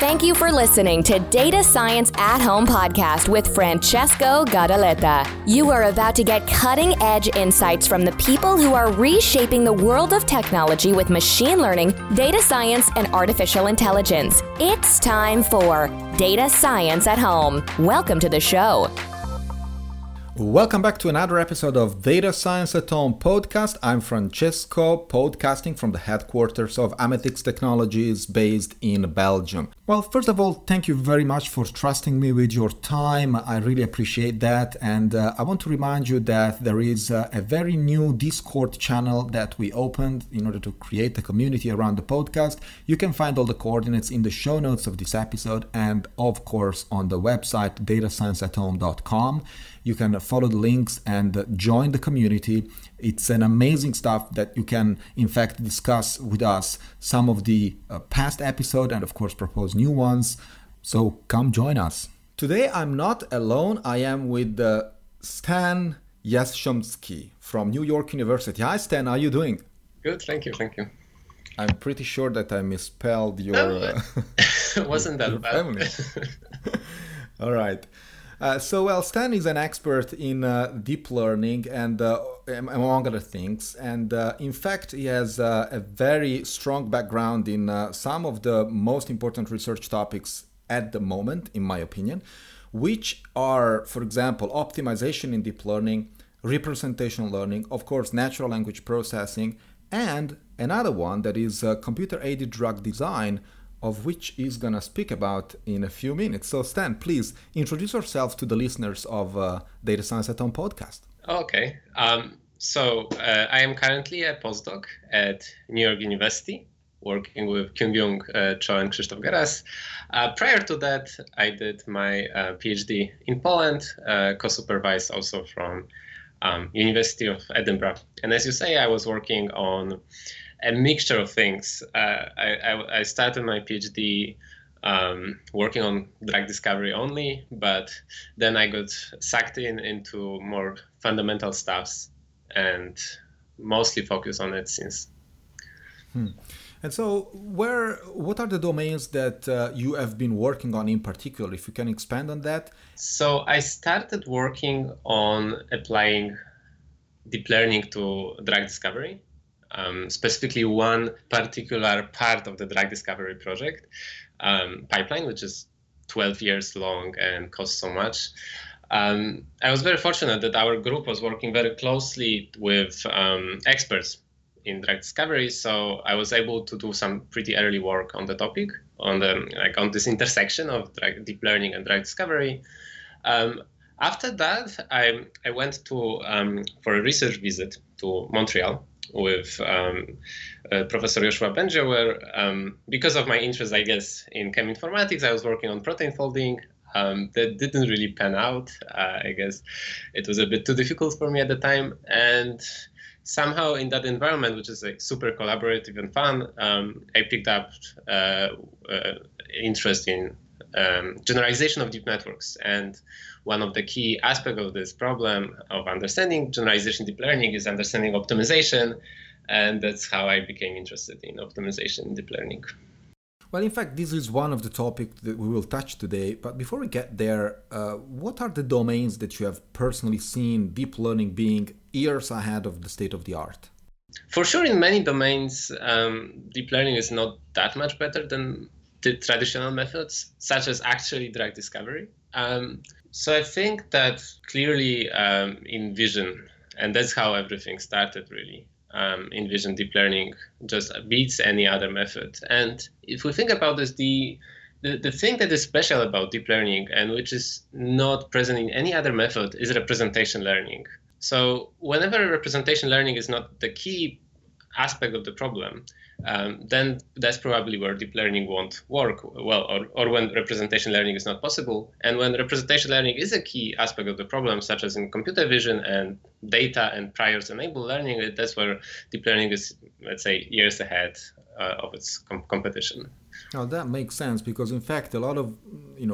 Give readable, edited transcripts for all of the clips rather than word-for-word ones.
Thank you for listening to Data Science at Home podcast with Francesco Gadaletta. You are about to get cutting-edge insights from the people who are reshaping the world of technology with machine learning, data science, and artificial intelligence. It's time for Data Science at Home. Welcome to the show. Welcome back to another episode of Data Science at Home podcast. I'm Francesco, podcasting from the headquarters of Amethix Technologies based in Belgium. Well, first of all, thank you very much for trusting me with your time. I really appreciate that. And I want to remind you that there is a very new Discord channel that we opened in order to create a community around the podcast. You can find all the coordinates in the show notes of this episode and, of course, on the website datascienceathome.com. You can follow the links and join the community. It's an amazing stuff that you can, in fact, discuss with us some of the past episodes and, of course, propose new ones. So come join us. Today, I'm not alone. I am with Stan Jastrzębski from New York University. Hi, Stan. How are you doing? Good. Thank you. I'm pretty sure that I misspelled your... it wasn't that bad. All right. Well, Stan is an expert in deep learning and among other things. And in fact, he has a very strong background in some of the most important research topics at the moment, in my opinion, which are, for example, optimization in deep learning, representational learning, of course, natural language processing, and another one that is computer-aided drug design, of which he's going to speak about in a few minutes. So Stan, please introduce yourself to the listeners of Data Science at Home podcast. Okay. I am currently a postdoc at New York University, working with Kyung Byung Cho and Krzysztof Geras. Prior to that, I did my PhD in Poland, co-supervised also from University of Edinburgh. And as you say, I was working on a mixture of things. I started my PhD working on drug discovery only, but then I got sucked into more fundamental stuffs and mostly focused on it since. And so what are the domains that you have been working on in particular, if you can expand on that? So I started working on applying deep learning to drug discovery. Specifically one particular part of the drug discovery project pipeline, which is 12 years long and costs so much. I was very fortunate that our group was working very closely with experts in drug discovery, so I was able to do some pretty early work on the topic, on this intersection of deep learning and drug discovery. After that, I went to for a research visit to Montreal with Professor Yoshua Bengio, where because of my interest, I guess, in cheminformatics, I was working on protein folding. That didn't really pan out. I guess it was a bit too difficult for me at the time. And somehow in that environment, which is like super collaborative and fun, I picked up interest in generalization of deep networks. And one of the key aspects of this problem of understanding generalization deep learning is understanding optimization. And that's how I became interested in optimization in deep learning. Well, in fact, this is one of the topics that we will touch today. But before we get there, what are the domains that you have personally seen deep learning being years ahead of the state of the art? For sure, in many domains, deep learning is not that much better than the traditional methods, such as actually drug discovery. So I think that clearly in vision, and that's how everything started really, in vision deep learning just beats any other method. And if we think about this, the thing that is special about deep learning and which is not present in any other method is representation learning. So whenever representation learning is not the key aspect of the problem, then that's probably where deep learning won't work well, or when representation learning is not possible. And when representation learning is a key aspect of the problem, such as in computer vision and data and priors-enabled learning, that's where deep learning is, let's say, years ahead of its competition. Now that makes sense, because in fact a lot of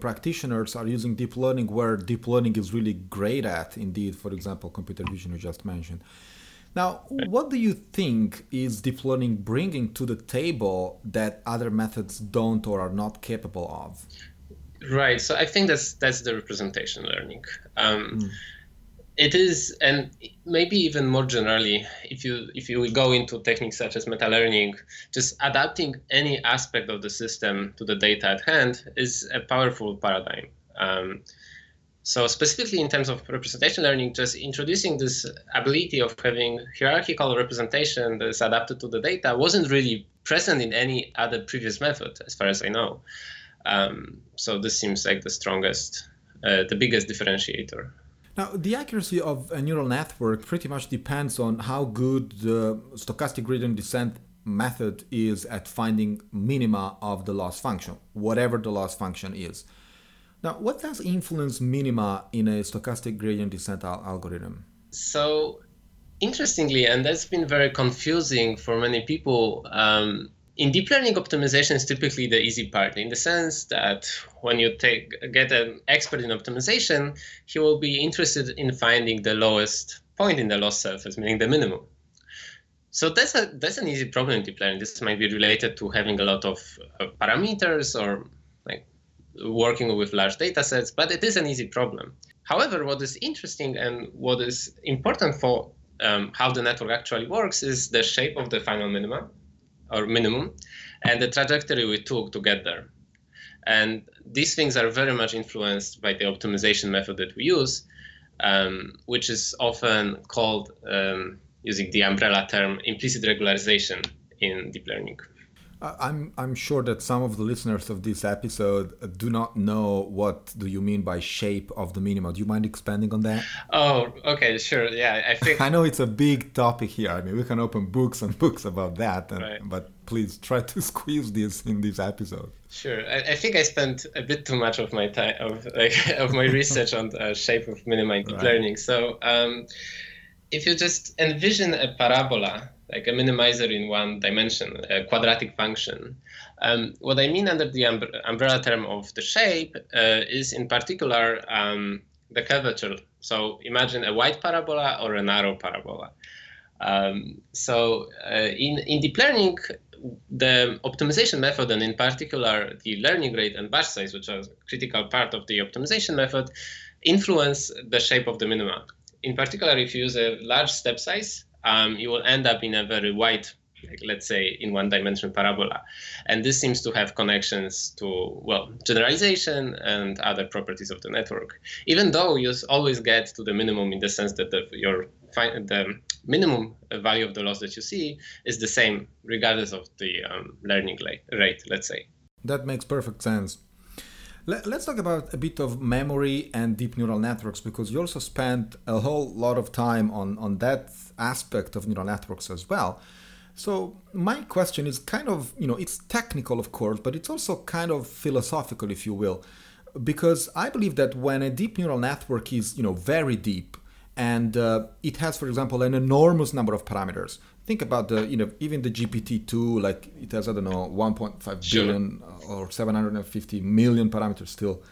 practitioners are using deep learning where deep learning is really great at, indeed, for example, computer vision you just mentioned. Now, what do you think is deep learning bringing to the table that other methods don't or are not capable of? Right. So I think that's the representation learning. It is, and maybe even more generally, if you go into techniques such as meta learning, just adapting any aspect of the system to the data at hand is a powerful paradigm. So specifically in terms of representation learning, just introducing this ability of having hierarchical representation that is adapted to the data wasn't really present in any other previous method, as far as I know. So this seems like the strongest, the biggest differentiator. Now, the accuracy of a neural network pretty much depends on how good the stochastic gradient descent method is at finding minima of the loss function, whatever the loss function is. Now, what does influence minima in a stochastic gradient descent algorithm? So, interestingly, and that's been very confusing for many people, in deep learning, optimization is typically the easy part, in the sense that when you get an expert in optimization, he will be interested in finding the lowest point in the loss surface, meaning the minimum. So that's an easy problem in deep learning. This might be related to having a lot of parameters or like working with large data sets, but it is an easy problem. However, what is interesting and what is important for how the network actually works is the shape of the final minima, or minimum, and the trajectory we took to get there. And these things are very much influenced by the optimization method that we use, which is often called, using the umbrella term, implicit regularization in deep learning. I'm sure that some of the listeners of this episode do not know what do you mean by shape of the minima. Do you mind expanding on that? Oh, okay, sure. Yeah, I think I know it's a big topic here. I mean, we can open books and books about that, but please try to squeeze this in this episode. Sure. I think I spent a bit too much of my time of my research on the shape of minima in deep learning. So, if you just envision a parabola, like a minimizer in one dimension, a quadratic function. What I mean under the umbrella term of the shape is in particular the curvature. So imagine a wide parabola or a narrow parabola. In deep learning, the optimization method, and in particular the learning rate and batch size, which are a critical part of the optimization method, influence the shape of the minima. In particular, if you use a large step size, you will end up in a very wide, like, let's say, in one-dimensional parabola. And this seems to have connections to, well, generalization and other properties of the network. Even though you always get to the minimum in the sense that the minimum value of the loss that you see is the same regardless of the learning rate, let's say. That makes perfect sense. Let's talk about a bit of memory and deep neural networks, because you also spent a whole lot of time on that aspect of neural networks as well. So my question is kind of, it's technical, of course, but it's also kind of philosophical, if you will, because I believe that when a deep neural network is, very deep and it has, for example, an enormous number of parameters. Think about the, even the GPT-2, like it has, 1.5 billion or 750 million parameters, still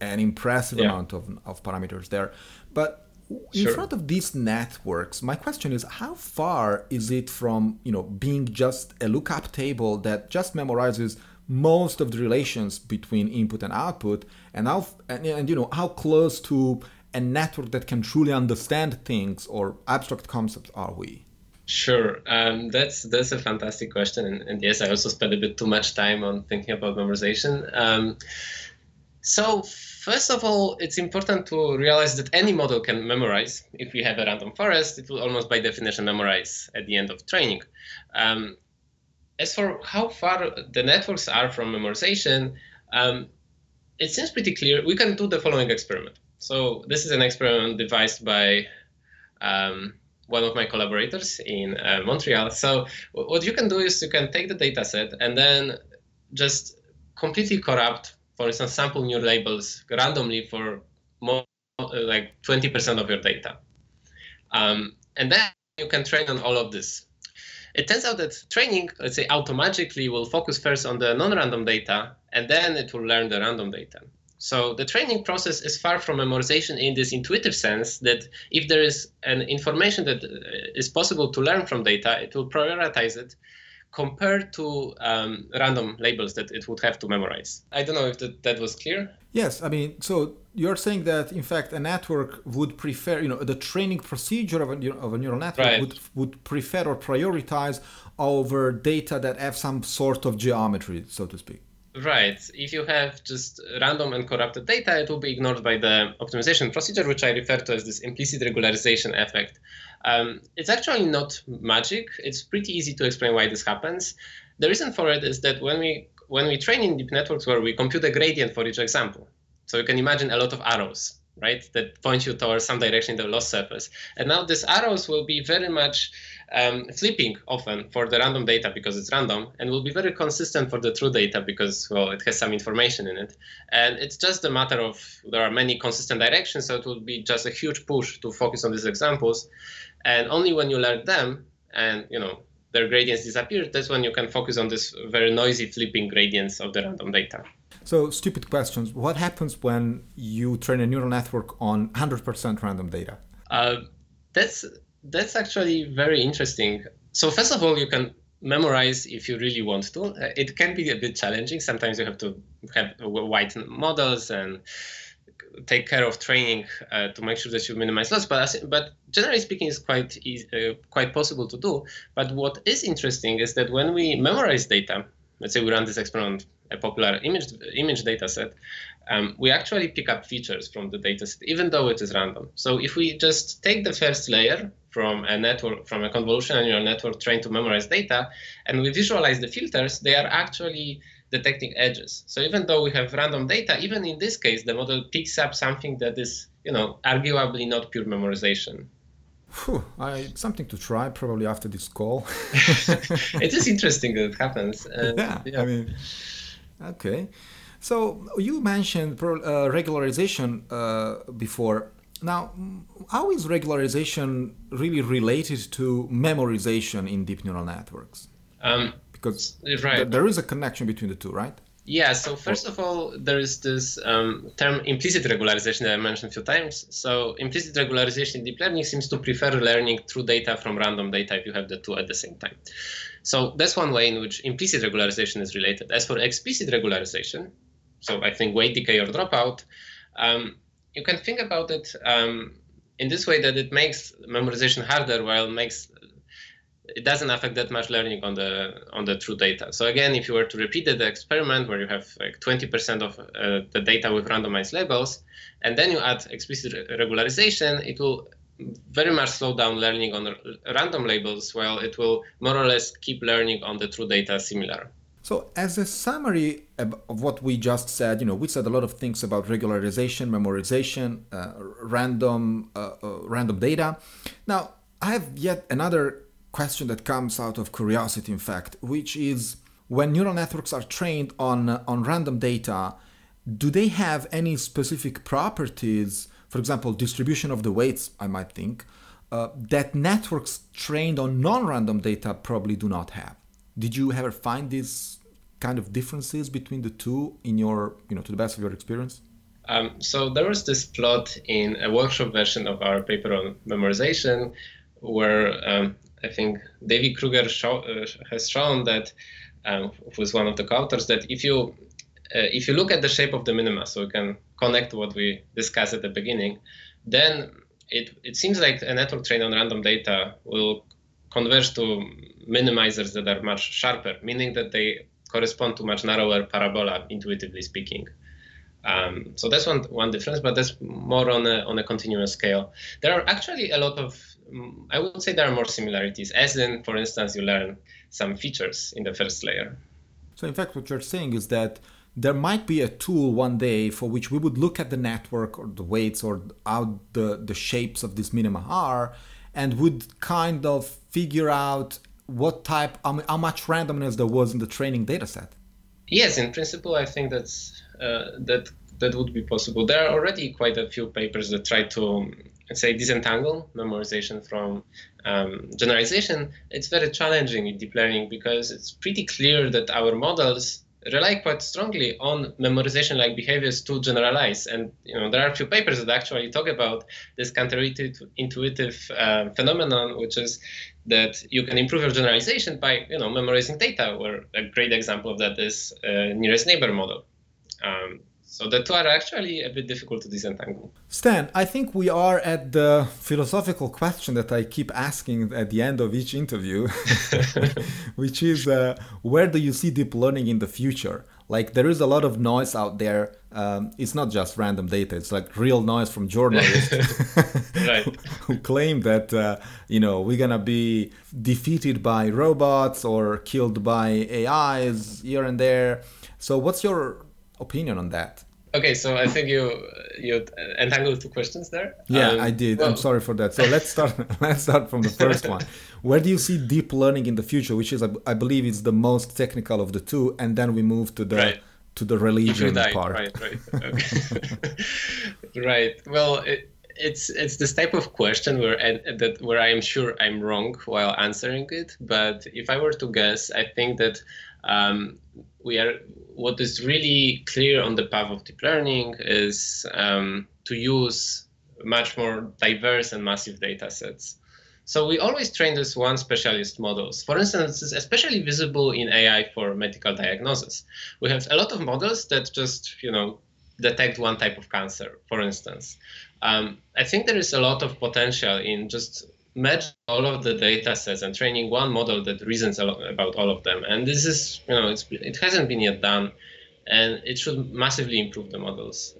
an impressive amount of parameters there. But in front of these networks, my question is, how far is it from, being just a lookup table that just memorizes most of the relations between input and output, and how close to a network that can truly understand things or abstract concepts are we? Sure. That's a fantastic question. And yes, I also spent a bit too much time on thinking about memorization. So first of all, it's important to realize that any model can memorize. If we have a random forest, it will almost by definition memorize at the end of training. As for how far the networks are from memorization, it seems pretty clear. We can do the following experiment. So this is an experiment devised by one of my collaborators in Montreal. So what you can do is you can take the data set and then just completely corrupt, for instance, sample new labels randomly for more like 20% of your data. And then you can train on all of this. It turns out that training, let's say, automatically will focus first on the non-random data, and then it will learn the random data. So the training process is far from memorization in this intuitive sense that if there is an information that is possible to learn from data, it will prioritize it compared to random labels that it would have to memorize. I don't know if that was clear. Yes, I mean, so you're saying that, in fact, a network would prefer, the training procedure of a neural network would prefer or prioritize over data that have some sort of geometry, so to speak. Right. If you have just random and corrupted data, it will be ignored by the optimization procedure, which I refer to as this implicit regularization effect. It's actually not magic. It's pretty easy to explain why this happens. The reason for it is that when we train in deep networks where we compute a gradient for each example, so you can imagine a lot of arrows, right, that point you towards some direction in the loss surface. And now these arrows will be very much flipping often for the random data because it's random, and will be very consistent for the true data because, well, it has some information in it. And it's just a matter of there are many consistent directions, so it will be just a huge push to focus on these examples. And only when you learn them and, their gradients disappear, that's when you can focus on this very noisy flipping gradients of the random data. So, stupid questions. What happens when you train a neural network on 100% random data? That's actually very interesting. So, first of all, you can memorize if you really want to. It can be a bit challenging. Sometimes you have to have wide models and take care of training to make sure that you minimize loss. But generally speaking, it's quite easy, quite possible to do. But what is interesting is that when we memorize data, let's say we run this experiment, a popular image data set, we actually pick up features from the data set, even though it is random. So if we just take the first layer from a network, from a convolutional neural network trained to memorize data, and we visualize the filters, they are actually detecting edges. So even though we have random data, even in this case, the model picks up something that is, arguably not pure memorization. Whew, something to try probably after this call. It is interesting that it happens. Yeah, I mean... Okay. So you mentioned regularization before. Now, how is regularization really related to memorization in deep neural networks? Because there is a connection between the two, right? Yeah. So first of all, there is this term implicit regularization that I mentioned a few times. So implicit regularization in deep learning seems to prefer learning true data from random data if you have the two at the same time. So that's one way in which implicit regularization is related. As for explicit regularization, so I think weight decay or dropout, you can think about it in this way that it makes memorization harder while it doesn't affect that much learning on the true data. So again, if you were to repeat the experiment where you have like 20% of the data with randomized labels, and then you add explicit regularization, it will very much slow down learning on random labels, while it will more or less keep learning on the true data similar. So as a summary of what we just said, we said a lot of things about regularization, memorization, random data. Now, I have yet another question that comes out of curiosity, in fact, which is when neural networks are trained on random data, do they have any specific properties, for example, distribution of the weights, I might think, that networks trained on non-random data probably do not have? Did you ever find these kind of differences between the two in your, to the best of your experience? So there was this plot in a workshop version of our paper on memorization where I think David Kruger has shown that, who's one of the co-authors, that if you look at the shape of the minima, so we can connect what we discussed at the beginning, then it seems like a network trained on random data will converge to minimizers that are much sharper, meaning that they correspond to much narrower parabola, intuitively speaking. So that's one difference, but that's more on a continuous scale. There are actually a lot of, I would say there are more similarities, as in, for instance, you learn some features in the first layer. So in fact, what you're saying is that there might be a tool one day for which we would look at the network or the weights or how the shapes of these minima are, and would kind of figure out what type, how much randomness there was in the training data set. Yes, in principle, I think that's that would be possible. There are already quite a few papers that try to, say, disentangle memorization from generalization. It's very challenging in deep learning because it's pretty clear that our models rely quite strongly on memorization-like behaviors to generalize. And there are a few papers that actually talk about this counterintuitive phenomenon, which is that you can improve your generalization by memorizing data, where a great example of that is nearest neighbor model. So the two are actually a bit difficult to disentangle. Stan, I think we are at the philosophical question that I keep asking at the end of each interview, which is where do you see deep learning in the future? Like, there is a lot of noise out there. It's not just random data. It's like real noise from journalists who claim that, we're going to be defeated by robots or killed by AIs here and there. So what's your opinion on that? Okay, so I think you entangled two questions there. Yeah, I did. Well, I'm sorry for that. So let's start from the first one. Where do you see deep learning in the future, which is, I believe, is the most technical of the two, and then we move to the religion part. Right. Okay. Right. Well, it's this type of question where I am sure I'm wrong while answering it, but if I were to guess, I think that what is really clear on the path of deep learning is to use much more diverse and massive data sets. So we always train this one specialist models. For instance, it's especially visible in AI for medical diagnosis. We have a lot of models that just, detect one type of cancer, for instance. I think there is a lot of potential in just merge all of the data sets and training one model that reasons a lot about all of them. And this is, it hasn't been yet done, and it should massively improve the models.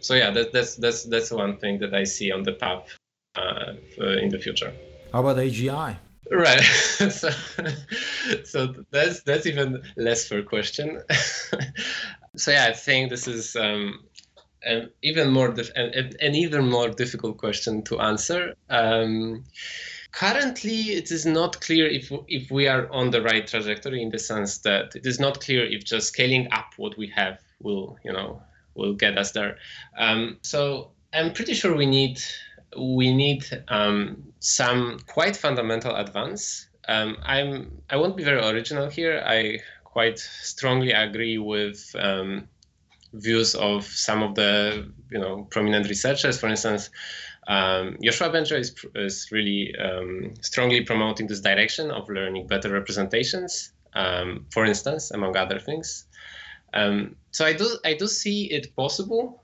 So yeah, that's one thing that I see on the path in the future. How about AGI? Right. So that's even less for a question. So yeah, I think this is an even more difficult question to answer. Currently, it is not clear if we are on the right trajectory, in the sense that it is not clear if just scaling up what we have will get us there. So I'm pretty sure we need some quite fundamental advance. I won't be very original here. I quite strongly agree with views of some of the prominent researchers. For instance, Yoshua Bengio is really strongly promoting this direction of learning better representations, for instance, among other things. So I do see it possible,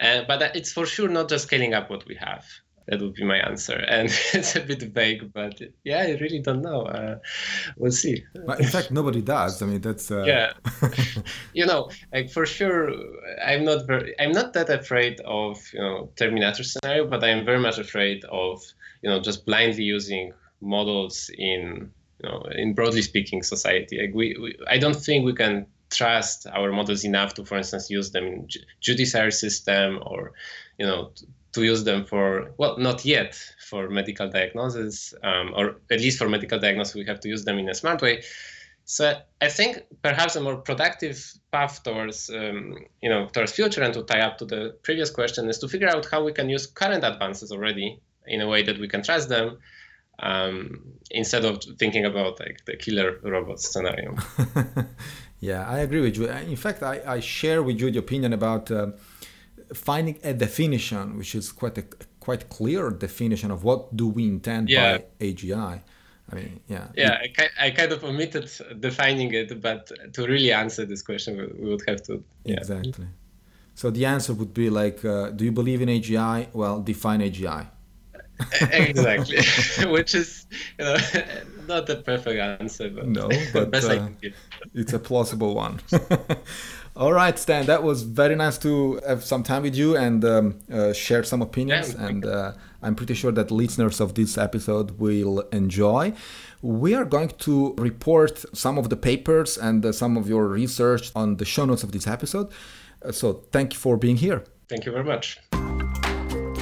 but it's for sure not just scaling up what we have. That would be my answer, and it's a bit vague, but yeah, I really don't know. We'll see. In fact, nobody does. I mean, that's yeah. Like, for sure, I'm not that afraid of Terminator scenario, but I'm very much afraid of just blindly using models in in broadly speaking society. Like, I don't think we can trust our models enough to, for instance, use them in judiciary system or to use them for, not yet for medical diagnosis, or at least for medical diagnosis, we have to use them in a smart way. So I think perhaps a more productive path towards, towards future, and to tie up to the previous question, is to figure out how we can use current advances already in a way that we can trust them, instead of thinking about like the killer robot scenario. Yeah, I agree with you. In fact, I share with you the opinion about finding a definition, which is quite clear definition of what do we intend by AGI. I mean, yeah. Yeah, I kind of omitted defining it, but to really answer this question, we would have to. Yeah. Exactly. So the answer would be like, do you believe in AGI? Well, define AGI. Exactly, which is not the perfect answer, but best I can give. It's a plausible one. All right, Stan, that was very nice to have some time with you and share some opinions. Yeah, and I'm pretty sure that listeners of this episode will enjoy. We are going to report some of the papers and some of your research on the show notes of this episode. So thank you for being here. Thank you very much.